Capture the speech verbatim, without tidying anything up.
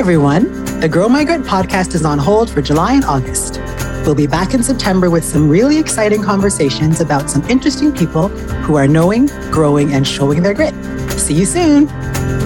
everyone. The Grow My Grit podcast is on hold for July and August. We'll be back in September with some really exciting conversations about some interesting people who are knowing, growing, and showing their grit. See you soon.